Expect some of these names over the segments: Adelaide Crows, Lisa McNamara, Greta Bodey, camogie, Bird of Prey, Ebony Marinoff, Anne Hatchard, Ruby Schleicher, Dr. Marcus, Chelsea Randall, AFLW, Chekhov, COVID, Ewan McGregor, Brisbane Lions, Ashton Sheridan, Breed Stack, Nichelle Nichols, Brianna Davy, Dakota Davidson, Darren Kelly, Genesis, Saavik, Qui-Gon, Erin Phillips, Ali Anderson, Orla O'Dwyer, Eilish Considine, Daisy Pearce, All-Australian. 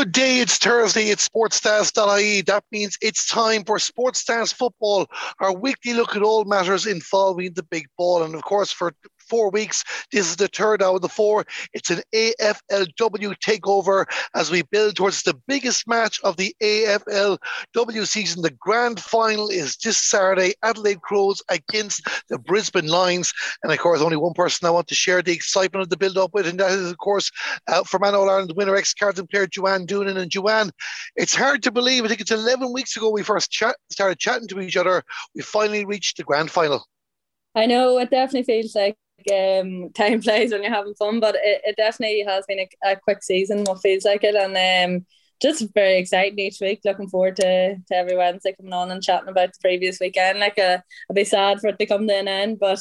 Good day, it's Thursday, it's SportsStats.ie. That means it's time for SportsStats Football, our weekly look at all matters involving the big ball. And of course, for 4 weeks, this is the third out of the four. It's an AFLW takeover as we build towards the biggest match of the AFLW season. The grand final is this Saturday, Adelaide Crows against the Brisbane Lions. And of course, only one person I want to share the excitement of the build-up with, and that is, of course, from an All-Ireland winner, ex-Carlton player Joanne Doonan. And Joanne, it's hard to believe, I think it's 11 weeks ago we first started chatting to each other. We finally reached the grand final. I know, it definitely feels like time flies when you're having fun, but it definitely has been a quick season, what feels like it, and just very exciting each week. Looking forward to every Wednesday coming on and chatting about the previous weekend. I'd be sad for it to come to an end, but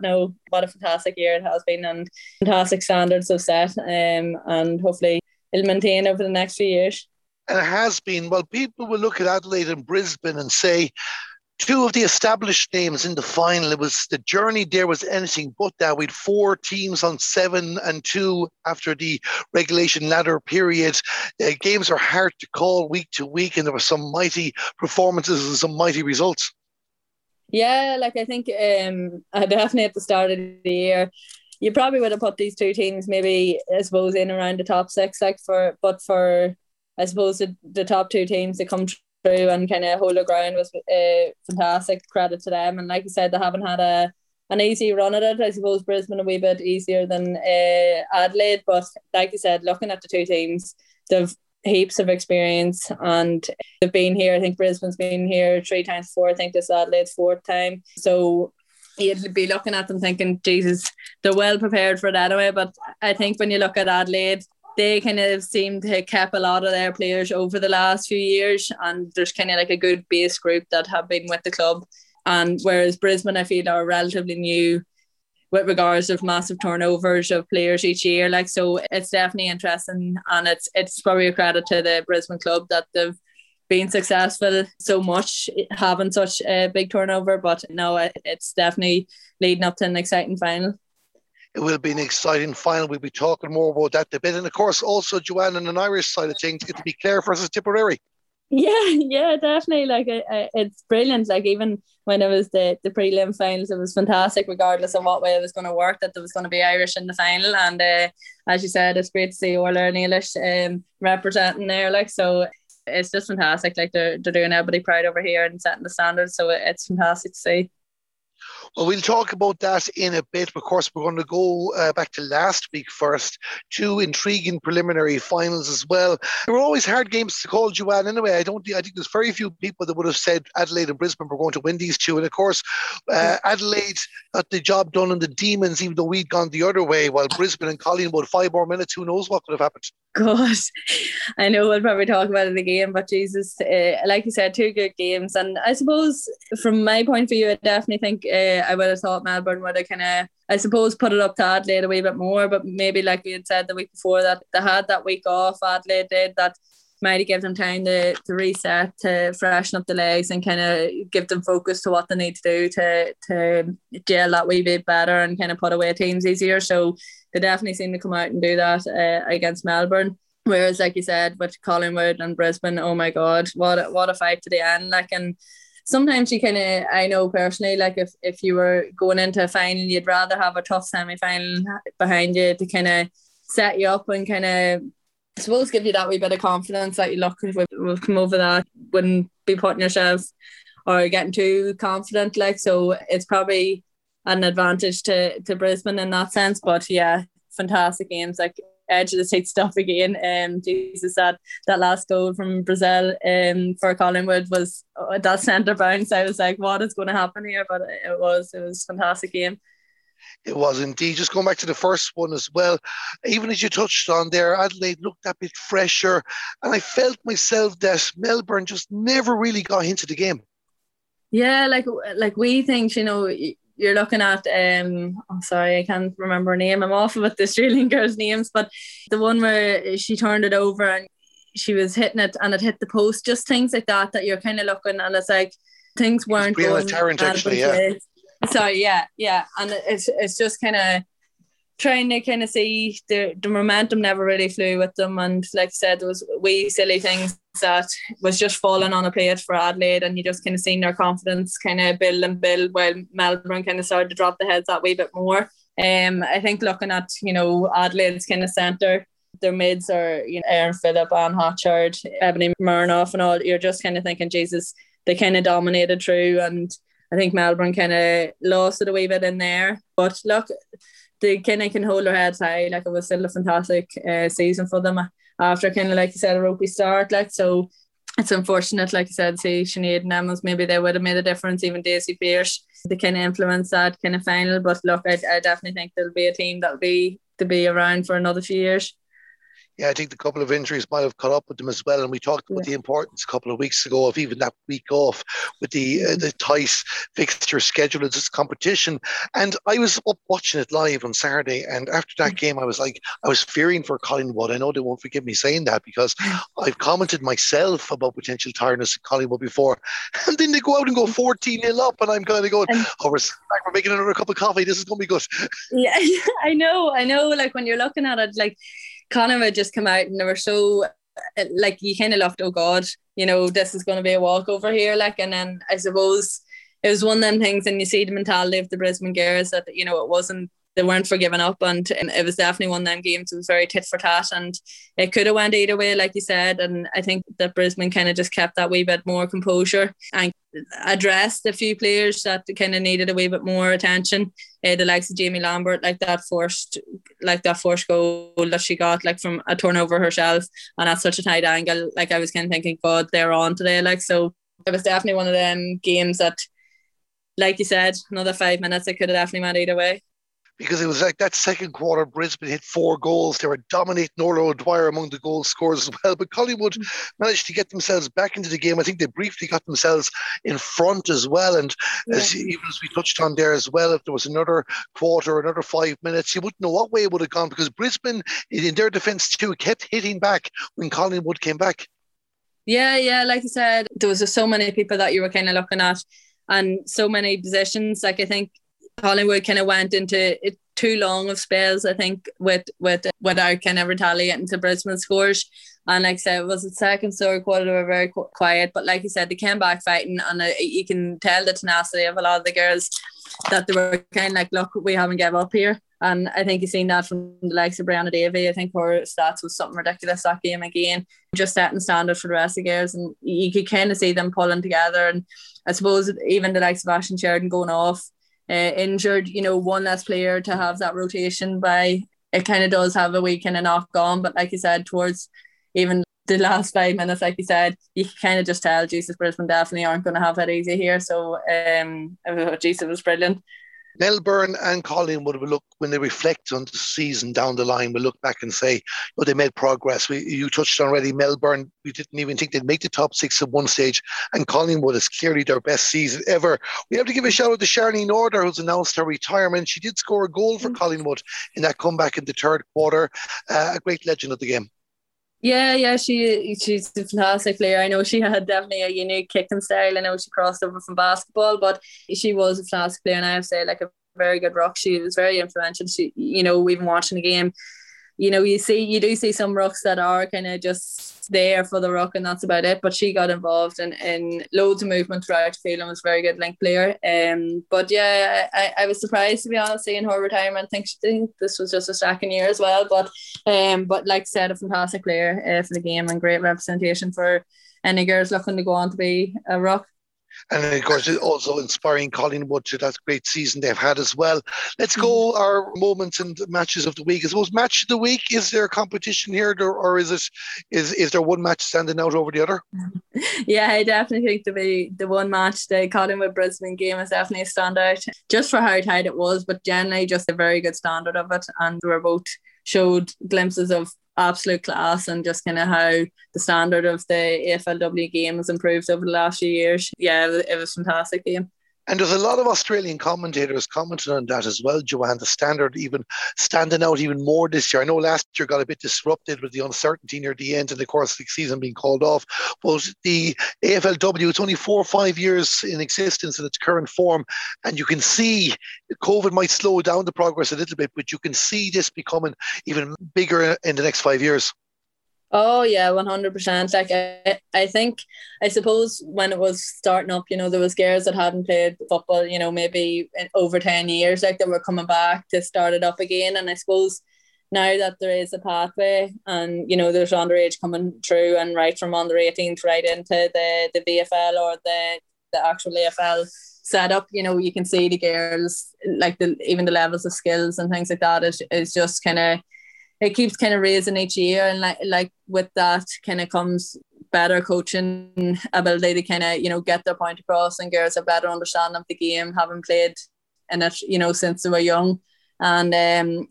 no, what a fantastic year it has been, and fantastic standards have set, and hopefully it'll maintain over the next few years. And it has been, well, people will look at Adelaide and Brisbane and say, two of the established names in the final. It was the journey there was anything but that. We had four teams on 7-2 after the regulation ladder period. Games are hard to call week to week, and there were some mighty performances and some mighty results. Yeah, I think definitely at the start of the year, you probably would have put these two teams maybe, I suppose, in around the top six. But for I suppose the top two teams that come through and kind of hold the ground was fantastic. Credit to them, and like you said, they haven't had an easy run at it. I suppose Brisbane a wee bit easier than Adelaide, but like you said, looking at the two teams, they've heaps of experience and they've been here. I think Brisbane's been here 3 times before. I think this Adelaide's 4th time, so you'd be looking at them thinking, Jesus, they're well prepared for it anyway. But I think when you look at Adelaide, they kind of seem to have kept a lot of their players over the last few years, and there's kind of a good base group that have been with the club. And whereas Brisbane, I feel, are relatively new with regards of massive turnovers of players each year. So it's definitely interesting, and it's probably a credit to the Brisbane club that they've been successful so much, having such a big turnover. But no, it's definitely leading up to an exciting final. It will be an exciting final. We'll be talking more about that debate. And of course, also, Joanne, on an Irish side of things, it'll be Clare versus Tipperary. Yeah, definitely. It's brilliant. Even when it was the prelim finals, it was fantastic, regardless of what way it was going to work, that there was going to be Irish in the final. And as you said, it's great to see Orla and Eilish representing there. So it's just fantastic. They're doing everybody proud over here and setting the standards. So it's fantastic to see. Well, we'll talk about that in a bit. Of course, we're going to go back to last week first. 2 intriguing preliminary finals as well. There were always hard games to call, Joanne, anyway. I think there's very few people that would have said Adelaide and Brisbane were going to win these two. And of course, Adelaide got the job done on the Demons, even though we'd gone the other way, while Brisbane and Collingwood, 5 more minutes, who knows what could have happened. Gosh, I know we'll probably talk about it again, but Jesus, like you said, 2 good games. And I suppose from my point of view, I definitely think I would have thought Melbourne would have put it up to Adelaide a wee bit more, but maybe like we had said the week before, that they had that week off, Adelaide did, that might have given them time to reset, to freshen up the legs and give them focus to what they need to do to gel that wee bit better and put away teams easier. So they definitely seem to come out and do that against Melbourne. Whereas, like you said, with Collingwood and Brisbane, oh my God, what a fight to the end. And sometimes you I know personally, if you were going into a final, you'd rather have a tough semi-final behind you to set you up and I suppose give you that wee bit of confidence that you look, we've come over that, wouldn't be putting yourself or getting too confident. So it's probably an advantage to Brisbane in that sense. But yeah, fantastic games, edge of the seat stuff again. Jesus, that last goal from Brazil for Collingwood was that centre bounce. I was what is going to happen here? But it was a fantastic game. It was indeed. Just going back to the first one as well, even as you touched on there, Adelaide looked a bit fresher, and I felt myself that Melbourne just never really got into the game. Yeah, we think, you're looking at, I'm sorry, I can't remember her name. I'm awful with the Australian girls' names, but the one where she turned it over and she was hitting it and it hit the post, just things like that, that you're looking, and it's things weren't going. Brianna Tarrant, actually, yeah. Sorry, yeah. And it's just trying to kind of see the momentum never really flew with them, and like I said, there was wee silly things that was just falling on a plate for Adelaide, and you just kind of seen their confidence kind of build and build while Melbourne kind of started to drop the heads that wee bit more. I think looking at, you know, Adelaide's kind of centre, their mids are, you know, Erin Phillips, Anne Hatchard, Ebony Marinoff and all, you're just kind of thinking, Jesus, they kind of dominated through, and I think Melbourne kind of lost it a wee bit in there. But look, they kind of can hold their heads high. Like, it was still a fantastic season for them after kind of, like you said, a ropey start. Like, so it's unfortunate, like I said, see Sinead and Emmons, maybe they would have made a difference, even Daisy Pearce, they kind of influenced that kind of final. But look, I definitely think there'll be a team that'll be to be around for another few years. Yeah, I think the couple of injuries might have caught up with them as well. And we talked about the importance a couple of weeks ago of even that week off with the Tice fixture schedule of this competition. And I was up watching it live on Saturday. And after that game, I was fearing for Collingwood. I know they won't forgive me saying that, because I've commented myself about potential tiredness at Collingwood before. And then they go out and go 14-0 up. And I'm kind of going, oh, we're making another cup of coffee. This is going to be good. Yeah, I know. Like, when you're looking at it, like, Connor had just come out and they were so, like, you kind of left, oh God, you know, this is going to be a walkover here. Like, and then I suppose it was one of them things, and you see the mentality of the Brisbane girls that, you know, they weren't for giving up, and it was definitely one of them games. It was very tit for tat, and it could have went either way, like you said. And I think that Brisbane kind of just kept that wee bit more composure and addressed a few players that kind of needed a wee bit more attention. The likes of Jamie Lambert, like that first goal that she got, like, from a turnover herself, and at such a tight angle. Like, I was kind of thinking, God, they're on today. Like, so it was definitely one of them games that, like you said, another 5 minutes, it could have definitely went either way. Because it was like that second quarter, Brisbane hit 4 goals. They were dominating. Orla O'Dwyer among the goal scorers as well. But Collingwood managed to get themselves back into the game. I think they briefly got themselves in front as well. And even as we touched on there as well, if there was another quarter, another 5 minutes, you wouldn't know what way it would have gone, because Brisbane, in their defence too, kept hitting back when Collingwood came back. Yeah. Like I said, there was just so many people that you were kind of looking at, and so many positions. Like, I think Collingwood kind of went into it too long of spells, I think, without kind of retaliating to Brisbane scores. And like I said, it was the second, third quarter, they were very quiet. But like you said, they came back fighting, and you can tell the tenacity of a lot of the girls that they were kind of like, look, we haven't given up here. And I think you've seen that from the likes of Brianna Davy. I think her stats was something ridiculous that game again, just setting standards for the rest of the girls. And you could kind of see them pulling together. And I suppose even the likes of Ashton Sheridan going off, injured, you know, one less player to have that rotation by, it kind of does have a wee kind of knock on. But like you said, towards even the last 5 minutes, like you said, you can kind of just tell, Jesus, Brisbane definitely aren't going to have it easy here. So, Jesus, it was brilliant. Melbourne and Collingwood will look, when they reflect on the season down the line, will look back and say, oh, they made progress. You touched on already Melbourne, we didn't even think they'd make the top 6 at one stage, and Collingwood is clearly their best season ever. We have to give a shout out to Charlene Norder, who's announced her retirement. She did score a goal for Collingwood in that comeback in the third quarter. A great legend of the game. Yeah, she's a fantastic player. I know she had definitely a unique kicking style. I know she crossed over from basketball, but she was a fantastic player, and I have to say, like, a very good ruck. She was very influential. She, you know, even watching the game, you know, you do see some rucks that are kind of just there for the ruck, and that's about it. But she got involved in loads of movement throughout the field and was a very good link player. But yeah, I was surprised, to be honest, seeing her retirement. I think this was just a second year as well. But like I said, a fantastic player for the game, and great representation for any girls looking to go on to be a ruck. And of course, also inspiring Collingwood to that great season they've had as well. Let's go our moments and matches of the week. I suppose match of the week, is there a competition here, or is there one match standing out over the other? Yeah, I definitely think the one match, the Collingwood-Brisbane game, is definitely a standout, just for how tight it was, but generally just a very good standard of it. And we were both showed glimpses of absolute class, and just kind of how the standard of the AFLW game has improved over the last few years. Yeah, it was a fantastic game. And there's a lot of Australian commentators commenting on that as well, Joanne, the standard even standing out even more this year. I know last year got a bit disrupted with the uncertainty near the end and the course of the season being called off, but the AFLW, it's only 4 or 5 years in existence in its current form, and you can see COVID might slow down the progress a little bit, but you can see this becoming even bigger in the next 5 years. Oh yeah, 100%. Like I think, I suppose when it was starting up, you know, there was girls that hadn't played football, you know, maybe over 10 years, like that were coming back to start it up again. And I suppose now that there is a pathway and, you know, there's underage coming through and right from under 18s right into the VFL or the actual AFL setup, you know, you can see the girls, like even the levels of skills and things like that is just kind of, it keeps kind of raising each year, and like with that kind of comes better coaching ability to kind of, you know, get their point across, and girls have better understanding of the game, having played in it, you know, since they were young. And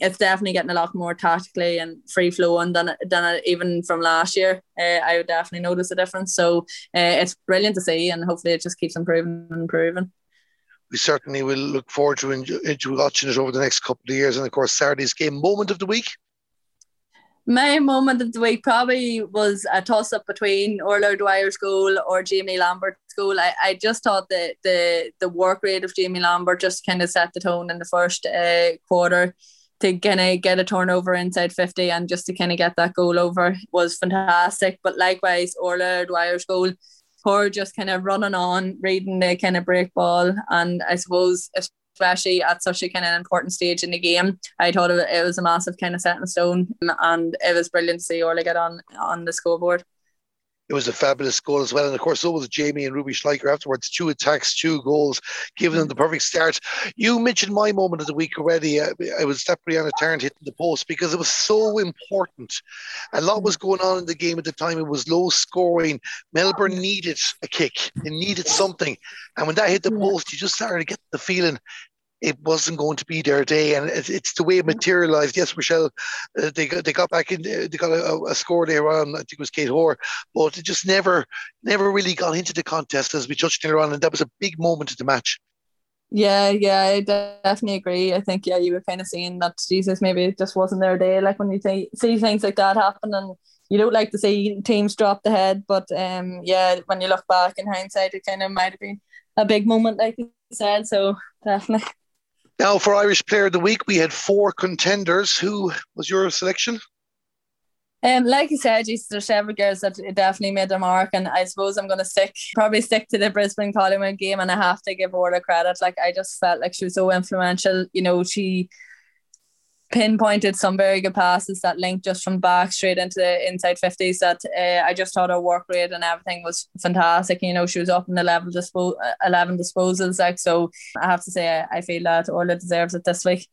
it's definitely getting a lot more tactically and free flowing than even from last year. I would definitely notice a difference. So it's brilliant to see, and hopefully it just keeps improving and improving. We certainly will look forward to watching it over the next couple of years. And of course, Saturday's game, moment of the week. My moment of the week probably was a toss-up between Orla O'Dwyer's goal or Jamie Lambert's goal. I just thought that the work rate of Jamie Lambert just kind of set the tone in the first quarter to kind of get a turnover inside 50 and just to kind of get that goal over was fantastic. But likewise, Orla O'Dwyer's goal, her just kind of running on, reading the kind of break ball, and I suppose especially at such a kind of important stage in the game, I thought it was a massive kind of set in stone, and it was brilliant to see Orla get on the scoreboard. It was a fabulous goal as well, and of course so was Jamie and Ruby Schleicher afterwards. 2 attacks, 2 goals, giving them the perfect start. You mentioned my moment of the week already. It was that Brianna Tarrant hitting the post, because it was so important. A lot was going on in the game at the time. It was low scoring. Melbourne needed a kick. They needed something, and when that hit the post, you just started to get the feeling it wasn't going to be their day, and it's the way it materialised. Yes, Michelle, they got back in. They got a score there on, I think it was Kate Hoare, but it just never really got into the contest, as we touched earlier on, and that was a big moment of the match. Yeah, I definitely agree. I think, yeah, you were kind of seeing that, Jesus, maybe it just wasn't their day. Like when you see things like that happen, and you don't like to see teams drop the head, but yeah, when you look back in hindsight, it kind of might have been a big moment, like you said, so definitely. Now for Irish Player of the Week, we had 4 contenders. Who was your selection? Like you said, there's several girls that definitely made their mark, and I suppose I'm going to stick to the Brisbane Collingwood game, and I have to give Orla credit. Like, I just felt like she was so influential. You know, she pinpointed some very good passes that linked just from back straight into the inside 50s that I just thought her work rate and everything was fantastic. You know, she was up in 11 disposals, like, so I have to say I feel that Orla deserves it this week.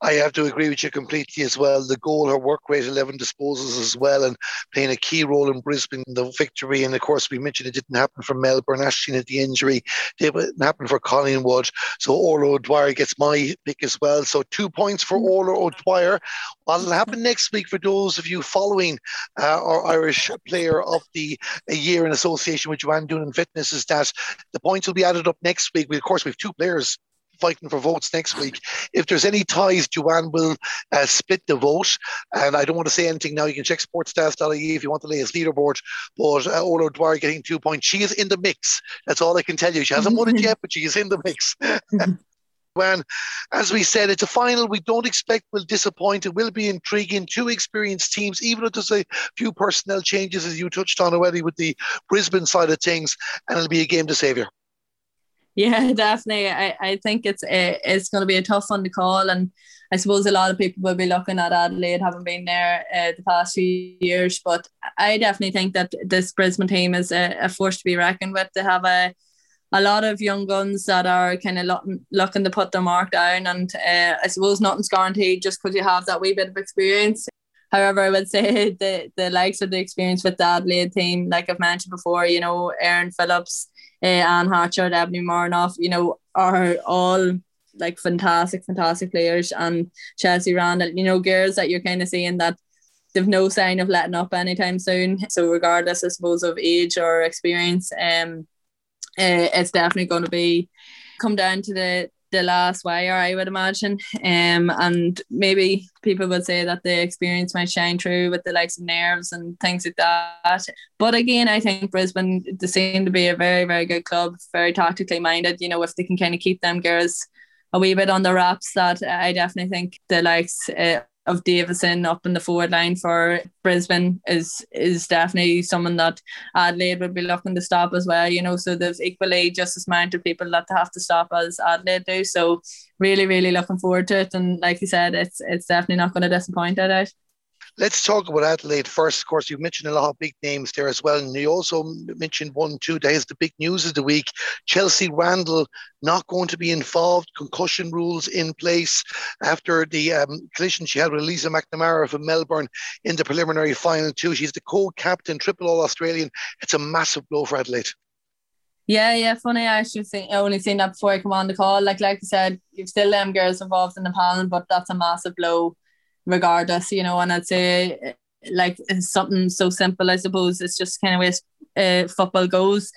I have to agree with you completely as well. The goal, her work rate, 11 disposals as well, and playing a key role in Brisbane, the victory. And of course, we mentioned it didn't happen for Melbourne. Ashton had the injury. It didn't happen for Collingwood. So Orla O'Dwyer gets my pick as well. So 2 points for Orla O'Dwyer. What'll happen next week for those of you following our Irish Player of the Year in association with Joanne Doonan Fitness is that the points will be added up next week. We, of course, we have 2 players fighting for votes next week. If there's any ties, Joanne will split the vote, and I don't want to say anything now. You can check SportsStats.ie if you want the latest leaderboard, but Orla O'Dwyer getting 2 points. She is in the mix. That's all I can tell you. She hasn't won it yet, but she is in the mix. Joanne, as we said, it's a final we don't expect will disappoint. It will be intriguing. 2 experienced teams, even if there's a few personnel changes, as you touched on already with the Brisbane side of things, and it'll be a game to saviour. Yeah, definitely. I think it's going to be a tough one to call, and I suppose a lot of people will be looking at Adelaide, having been there the past few years, but I definitely think that this Brisbane team is a force to be reckoned with. They have a lot of young guns that are kind of looking to put their mark down, and I suppose nothing's guaranteed just because you have that wee bit of experience. However, I would say the likes of the experience with the Adelaide team, like I've mentioned before, you know, Erin Phillips, Anne Hatchard, Ebony Marinoff, you know, are all like fantastic players, and Chelsea Randall, you know, girls that you're kind of seeing that they've no sign of letting up anytime soon. So regardless, I suppose, of age or experience, it's definitely going to be come down to the last wire, I would imagine. And maybe people would say that the experience might shine through with the likes of nerves and things like that. But again, I think Brisbane, they seem to be a very, very good club, very tactically minded. You know, if they can kind of keep them girls a wee bit on the wraps, that I definitely think the likes of Davison up in the forward line for Brisbane is definitely someone that Adelaide would be looking to stop as well, you know, so they've equally just as mounted people that they have to stop as Adelaide do. So really, really looking forward to it. And like you said, it's definitely not going to disappoint, I doubt. Let's talk about Adelaide first. Of course, you mentioned a lot of big names there as well. And you also mentioned 1-2 days, the big news of the week. Chelsea Randall not going to be involved. Concussion rules in place after the collision she had with Lisa McNamara from Melbourne in the preliminary final too. She's the co-captain, triple All-Australian. It's a massive blow for Adelaide. Yeah, funny. I actually only seen that before I come on the call. Like you said, you've still them girls involved in the panel, but that's a massive blow regardless, you know. And I'd say, like, something so simple, I suppose, it's just kind of where football goes.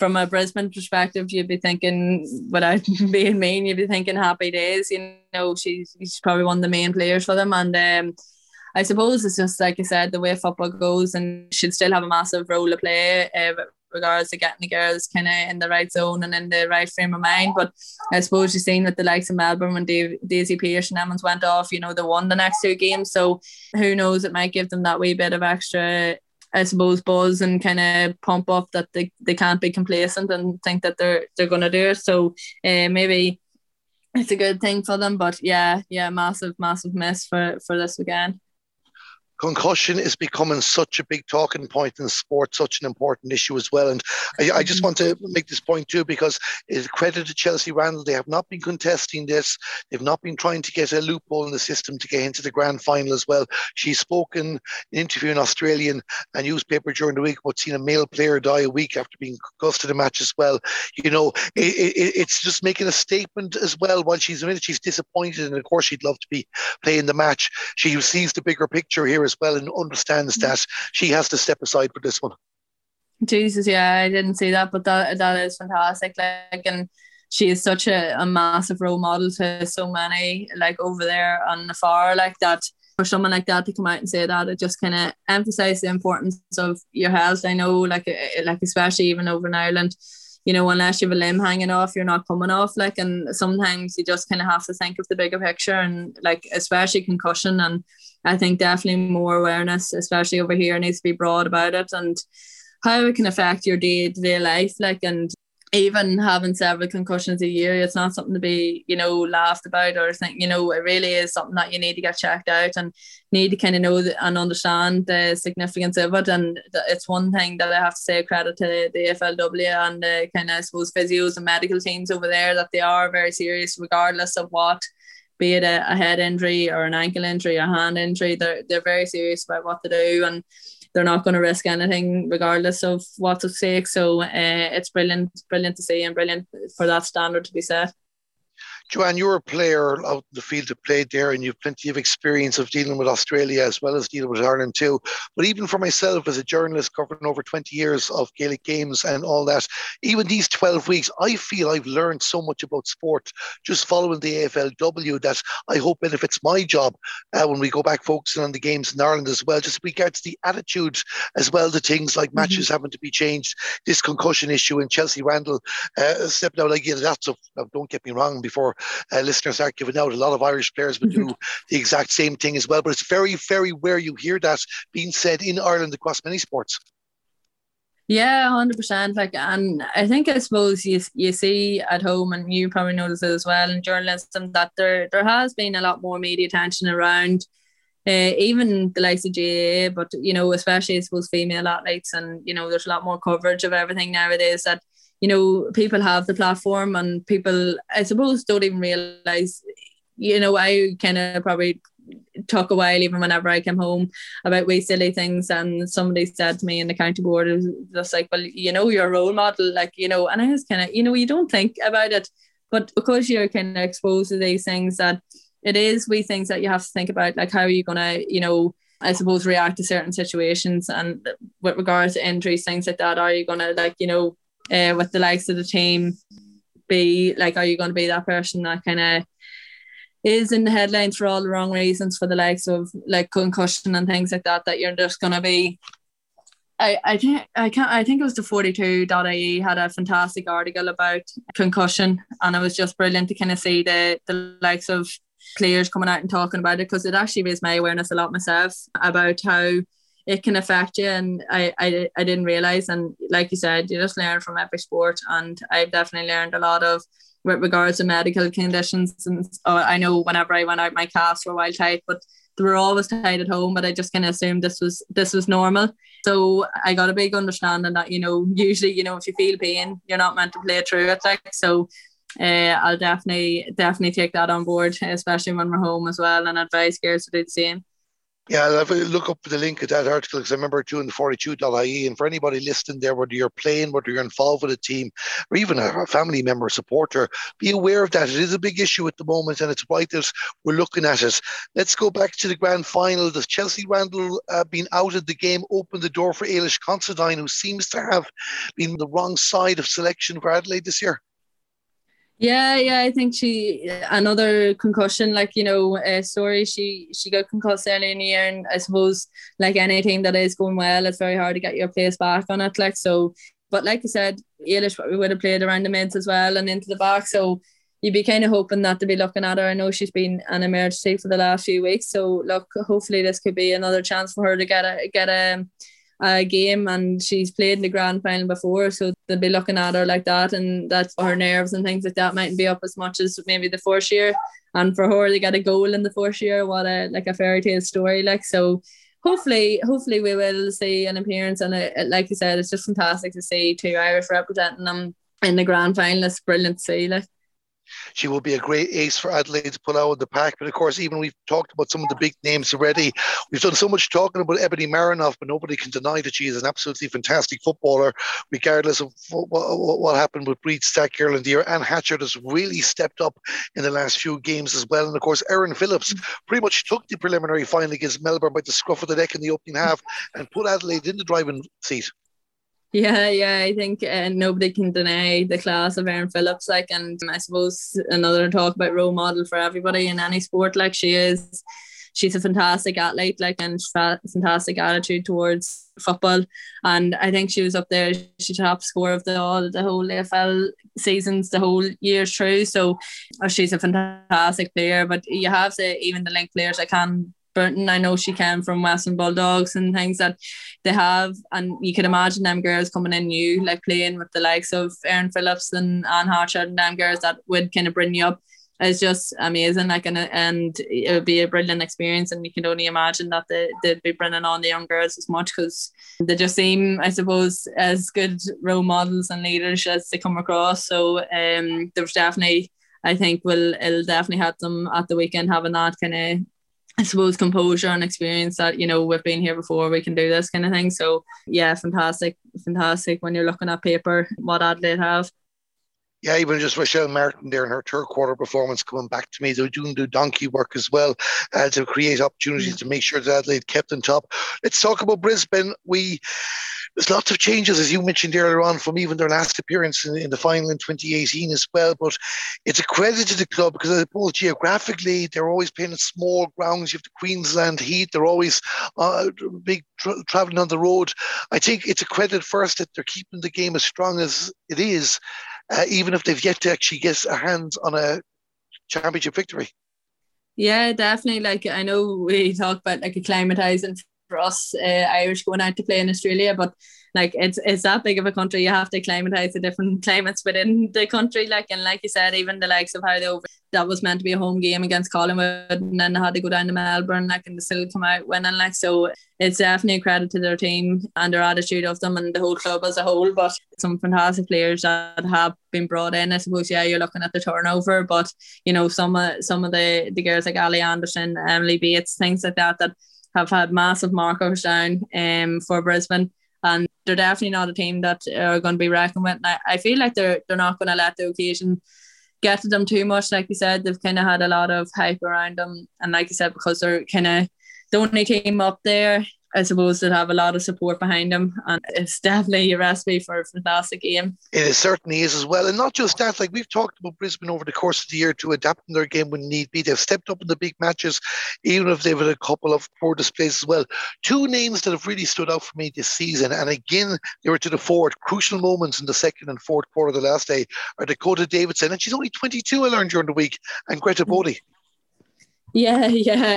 From a Brisbane perspective, you'd be thinking, without being mean, you'd be thinking happy days, you know. She's probably one of the main players for them, and I suppose it's just, like I said, the way football goes, and she'd still have a massive role to play regards to getting the girls kind of in the right zone and in the right frame of mind. But I suppose you've seen with the likes of Melbourne, when Daisy Pearce and Emmons went off, you know, they won the next two games. So who knows, it might give them that wee bit of extra, I suppose, buzz and kind of pump up that they can't be complacent and think that they're going to do it. So maybe it's a good thing for them. But yeah, massive miss for this weekend. Concussion is becoming such a big talking point in sport, such an important issue as well. And I just want to make this point too, because it's credit to Chelsea Randall. They have not been contesting this. They've not been trying to get a loophole in the system to get into the grand final as well. She spoke in an interview in Australian a newspaper during the week about seeing a male player die a week after being concussed in a match as well. You know, it's just making a statement as well. While she's admitted she's disappointed, and of course she'd love to be playing the match, she sees the bigger picture here as well and understands that she has to step aside for this one. Jesus, yeah, I didn't see that, but that is fantastic. And she is such a massive role model to so many, like, over there on the far, like that. For someone like that to come out and say that, it just kind of emphasizes the importance of your health. I know, like especially even over in Ireland, you know, unless you have a limb hanging off, you're not coming off. Like, and sometimes you just kind of have to think of the bigger picture, and like especially concussion. And I think definitely more awareness, especially over here, needs to be brought about it and how it can affect your day-to-day life. Like, and even having several concussions a year, it's not something to be, you know, laughed about or think, you know, it really is something that you need to get checked out and need to kind of know and understand the significance of it. And it's one thing that I have to say, credit to the AFLW and the kind of, I suppose, physios and medical teams over there, that they are very serious regardless of what, be it a head injury or an ankle injury or hand injury, they're very serious about what they do, and they're not going to risk anything regardless of what's at stake. So it's brilliant to see, and brilliant for that standard to be set. Joanne, you're a player out in the field that played there, and you've plenty of experience of dealing with Australia as well as dealing with Ireland too. But even for myself as a journalist covering over 20 years of Gaelic games and all that, even these 12 weeks, I feel I've learned so much about sport just following the AFLW that I hope benefits my job when we go back focusing on the games in Ireland as well, just regards the attitudes as well, the things like matches having to be changed, this concussion issue, and Chelsea Randall stepping out like that. So don't get me wrong, before listeners are giving out, a lot of Irish players would do the exact same thing as well. But it's very, very rare you hear that being said in Ireland across many sports. Yeah, 100%. Like, and I think, I suppose, you see at home, and you probably notice it as well in journalism, that there has been a lot more media attention around even the likes of GAA, but, you know, especially, I suppose, female athletes. And, you know, there's a lot more coverage of everything nowadays that, you know, people have the platform, and people, I suppose, don't even realise, you know, I kind of probably took a while, even whenever I came home, about wee silly things. And somebody said to me in the county board, it was just like, well, you know, you're a role model, like, you know. And I was kind of, you know, you don't think about it, but because you're kind of exposed to these things, that it is wee things that you have to think about, like, how are you going to, you know, I suppose, react to certain situations, and with regards to injuries, things like that, are you going to, like, you know, with the likes of the team be like, are you going to be that person that kind of is in the headlines for all the wrong reasons, for the likes of like concussion and things like that, that you're just going to be. I think it was the 42.ie had a fantastic article about concussion, and it was just brilliant to kind of see the likes of players coming out and talking about it, because it actually raised my awareness a lot myself about how it can affect you. And I didn't realise, and like you said, you just learn from every sport, and I've definitely learned a lot of with regards to medical conditions. And I know whenever I went out, my calves were wild tight, but they were always tight at home, but I just kind of assumed this was normal. So I got a big understanding that, you know, usually, you know, if you feel pain, you're not meant to play through it. Like, so I'll definitely take that on board, especially when we're home as well, and advise girls to do the same. Yeah, I'll look up the link of that article, because I remember doing the 42.ie, and for anybody listening there, whether you're playing, whether you're involved with a team, or even a family member, supporter, be aware of that. It is a big issue at the moment, and it's why we're looking at it. Let's go back to the grand final. The Chelsea Randall being out of the game opened the door for Eilish Considine, who seems to have been the wrong side of selection for Adelaide this year. Yeah, I think another concussion, like, you know, story, she got concussed early in the year, and I suppose, like anything that is going well, it's very hard to get your place back on it, like, so, but like you said, Eilish would have played around the mids as well and into the back, so you'd be kind of hoping not to be looking at her. I know she's been an emergency for the last few weeks, so look, hopefully this could be another chance for her to get a game, and she's played in the grand final before, so they'll be looking at her like that, and that's for her nerves and things like that mightn't be up as much as maybe the first year, and for her to get a goal in the first year, what a like a fairy tale story, like, so hopefully we will see an appearance, and like you said, it's just fantastic to see two Irish representing them in the grand final. It's brilliant to see, like. She will be a great ace for Adelaide to pull out of the pack. But of course, even we've talked about some of the big names already. We've done so much talking about Ebony Marinoff, but nobody can deny that she is an absolutely fantastic footballer, regardless of what happened with Breed Stack earlier in the year. Anne Hatchard has really stepped up in the last few games as well. And of course, Erin Phillips pretty much took the preliminary final against Melbourne by the scruff of the neck in the opening half and put Adelaide in the driving seat. Yeah, I think nobody can deny the class of Erin Phillips, like, and I suppose another talk about role model for everybody in any sport, like, she's a fantastic athlete, like, and fantastic attitude towards football, and I think she was up there, she top scorer of the whole AFL seasons, the whole year through, so she's a fantastic player. But you have to, even the link players, Burton, I know she came from Western Bulldogs and things that they have, and you can imagine them girls coming in new, like playing with the likes of Erin Phillips and Anne Hatchard and them girls that would kind of bring you up. It's just amazing, like, and it would be a brilliant experience, and you can only imagine that they'd be bringing on the young girls as much, because they just seem, I suppose, as good role models and leaders as they come across. So there's definitely, I think it'll definitely help them at the weekend, having that kind of, I suppose, composure and experience that, you know, we've been here before, we can do this kind of thing. So yeah, fantastic when you're looking at paper what Adelaide have. Yeah, even just Michelle Martin there in her third quarter performance coming back to me. They're doing the donkey work as well to create opportunities to make sure that Adelaide kept on top. Let's talk about Brisbane. There's lots of changes, as you mentioned earlier on, from even their last appearance in the final in 2018 as well. But it's a credit to the club, because I suppose geographically they're always playing at small grounds. You have the Queensland heat. They're always big travelling on the road. I think it's a credit first that they're keeping the game as strong as it is, even if they've yet to actually get a hand on a championship victory. Yeah, definitely. Like, I know we talk about like acclimatising for us Irish going out to play in Australia, but like it's that big of a country, you have to acclimatise the different climates within the country, like, and like you said, even the likes of how that was meant to be a home game against Collingwood, and then they had to go down to Melbourne, like, and they still come out winning, like, so it's definitely a credit to their team and their attitude of them and the whole club as a whole. But some fantastic players that have been brought in, I suppose. Yeah, you're looking at the turnover, but you know, some of the girls like Ali Anderson, Emily Bates, things like that have had massive markers down for Brisbane, and they're definitely not a team that are going to be reckoned with. And I feel like they're not going to let the occasion get to them too much. Like you said, they've kind of had a lot of hype around them, and like you said, because they're kind of the only team up there I suppose, that have a lot of support behind them, and it's definitely a recipe for a fantastic game. It certainly is as well, and not just that, like we've talked about Brisbane over the course of the year to adapting their game when need be. They've stepped up in the big matches, even if they've had a couple of poor displays as well. Two names that have really stood out for me this season, and again, they were to the fore at crucial moments in the second and fourth quarter of the last day, are Dakota Davidson, and she's only 22, I learned during the week, and Greta Bodey. Yeah,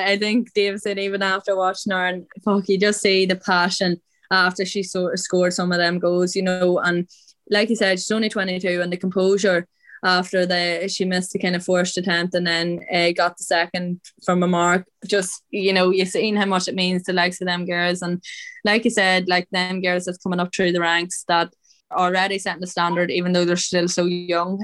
I think Davidson, even after watching her, and fuck, you just see the passion after she scored some of them goals, you know, and like you said, she's only 22, and the composure after she missed the kind of first attempt and then got the second from a mark. Just, you know, you've seen how much it means to the likes of them girls, and like you said, like them girls that's coming up through the ranks that already setting the standard, even though they're still so young.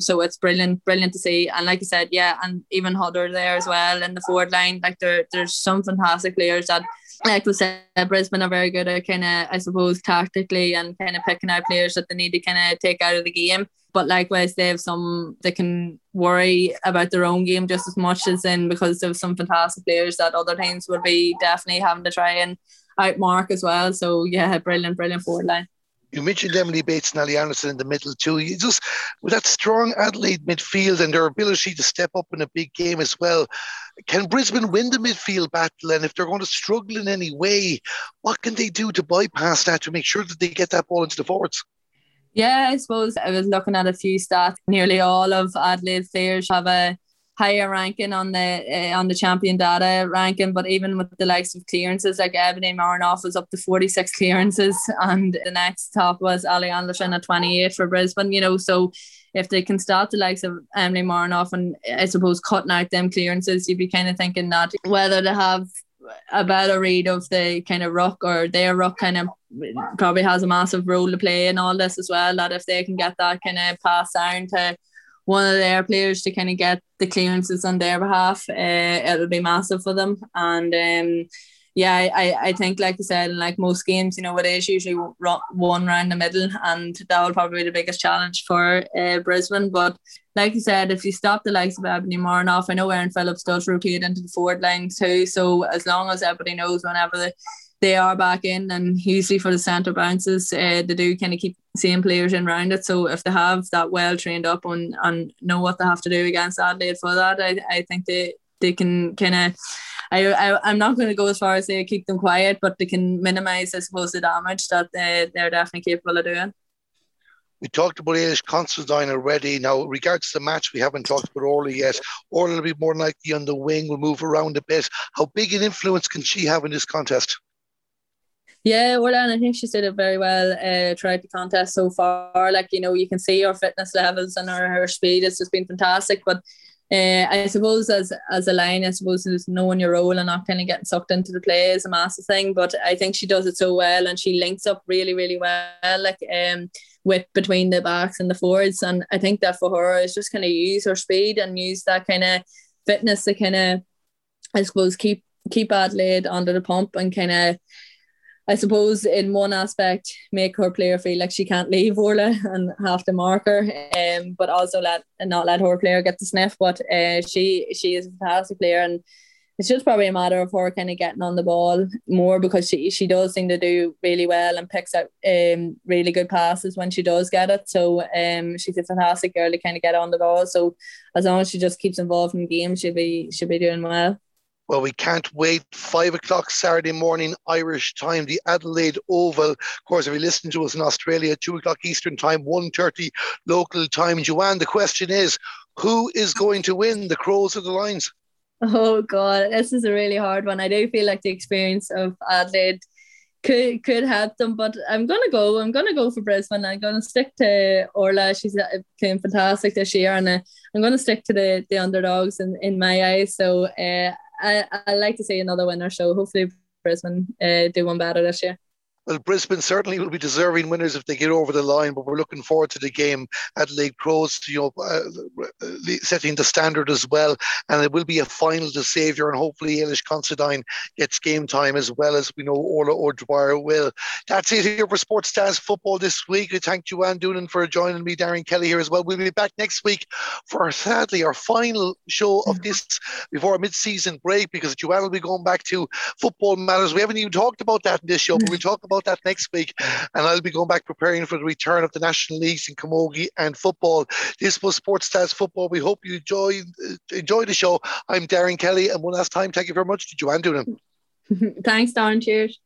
So it's brilliant to see. And like you said, yeah, and even Hodder there as well in the forward line. Like there's some fantastic players that, like we said, Brisbane are very good at kind of, I suppose, tactically and kind of picking out players that they need to kind of take out of the game. But likewise, they have some they can worry about their own game just as much as in, because there are some fantastic players that other teams would be definitely having to try and outmark as well. So yeah, brilliant forward line. You mentioned Emily Bates and Ali Anderson in the middle too. You just, with that strong Adelaide midfield and their ability to step up in a big game as well, can Brisbane win the midfield battle? And if they're going to struggle in any way, what can they do to bypass that to make sure that they get that ball into the forwards? Yeah, I suppose I was looking at a few stats. Nearly all of Adelaide's players have a higher ranking on the champion data ranking, but even with the likes of clearances, like Ebony Marinoff was up to 46 clearances, and the next top was Ali Anderson at 28 for Brisbane, you know. So if they can stop the likes of Emily Marinoff and, I suppose, cutting out them clearances, you'd be kind of thinking that whether they have a better read of the kind of ruck, or their ruck kind of probably has a massive role to play in all this as well, that if they can get that kind of pass down to one of their players to kind of get the clearances on their behalf, it'll be massive for them. And I think, like you said, in like most games, you know, it is usually one round the middle, and that will probably be the biggest challenge for Brisbane. But like you said, if you stop the likes of Ebony Marinoff, I know Erin Phillips does rotate into the forward line too, so as long as everybody knows whenever they are back in, and usually for the centre bounces, they do kind of keep same players in round it. So if they have that well trained up and know what they have to do against Adelaide for that, I think they can kind of, I'm not going to go as far as they keep them quiet, but they can minimise, I suppose, the damage that they're definitely capable of doing. We talked about Eilish Considine already. Now, regards to the match, we haven't talked about Orla yet. Orla will be more likely on the wing, will move around a bit. How big an influence can she have in this contest? Yeah, well, and I think she's did it very well throughout the contest so far. Like, you know, you can see her fitness levels and her speed. It's just been fantastic. But I suppose as a line, I suppose just knowing your role and not kind of getting sucked into the play is a massive thing. But I think she does it so well, and she links up really, really well, like with between the backs and the forwards. And I think that for her is just kind of use her speed and use that kind of fitness to kind of, I suppose, keep Adelaide under the pump and kind of, I suppose, in one aspect, make her player feel like she can't leave Orla and have to mark her, but also not let her player get the sniff. But she is a fantastic player, and it's just probably a matter of her kind of getting on the ball more, because she does seem to do really well and picks out really good passes when she does get it. So she's a fantastic girl to kind of get on the ball. So as long as she just keeps involved in the game, she'll be doing well. Well, we can't wait. 5:00 Saturday morning, Irish time, the Adelaide Oval. Of course, if you listen to us in Australia, 2:00 Eastern time, 1:30 local time. Joanne, the question is, who is going to win, the Crows or the Lions? Oh, God, this is a really hard one. I do feel like the experience of Adelaide could help them, but I'm going to go for Brisbane. I'm going to stick to Orla. She's playing fantastic this year, and I'm going to stick to the underdogs in my eyes. So, I like to see another winner, so hopefully Brisbane do one better this year. Well, Brisbane certainly will be deserving winners if they get over the line, but we're looking forward to the game. Adelaide Crows, setting the standard as well, and it will be a final to saviour, and hopefully Eilish Considine gets game time as well, as we know Orla O'Dwyer will. That's it here for Sports Stats Football this week. I thank Joanne Doonan for joining me, Darren Kelly here as well. We'll be back next week for, sadly, our final show of this before our mid-season break, because Joanne will be going back to football matters. We haven't even talked about that in this show, but we'll talk about that next week, and I'll be going back preparing for the return of the national leagues in camogie and football. This was Sports Stats Football. We hope you enjoy the show. I'm Darren Kelly, and one last time, thank you very much to Joanne Doonan. Thanks, Darren. Cheers.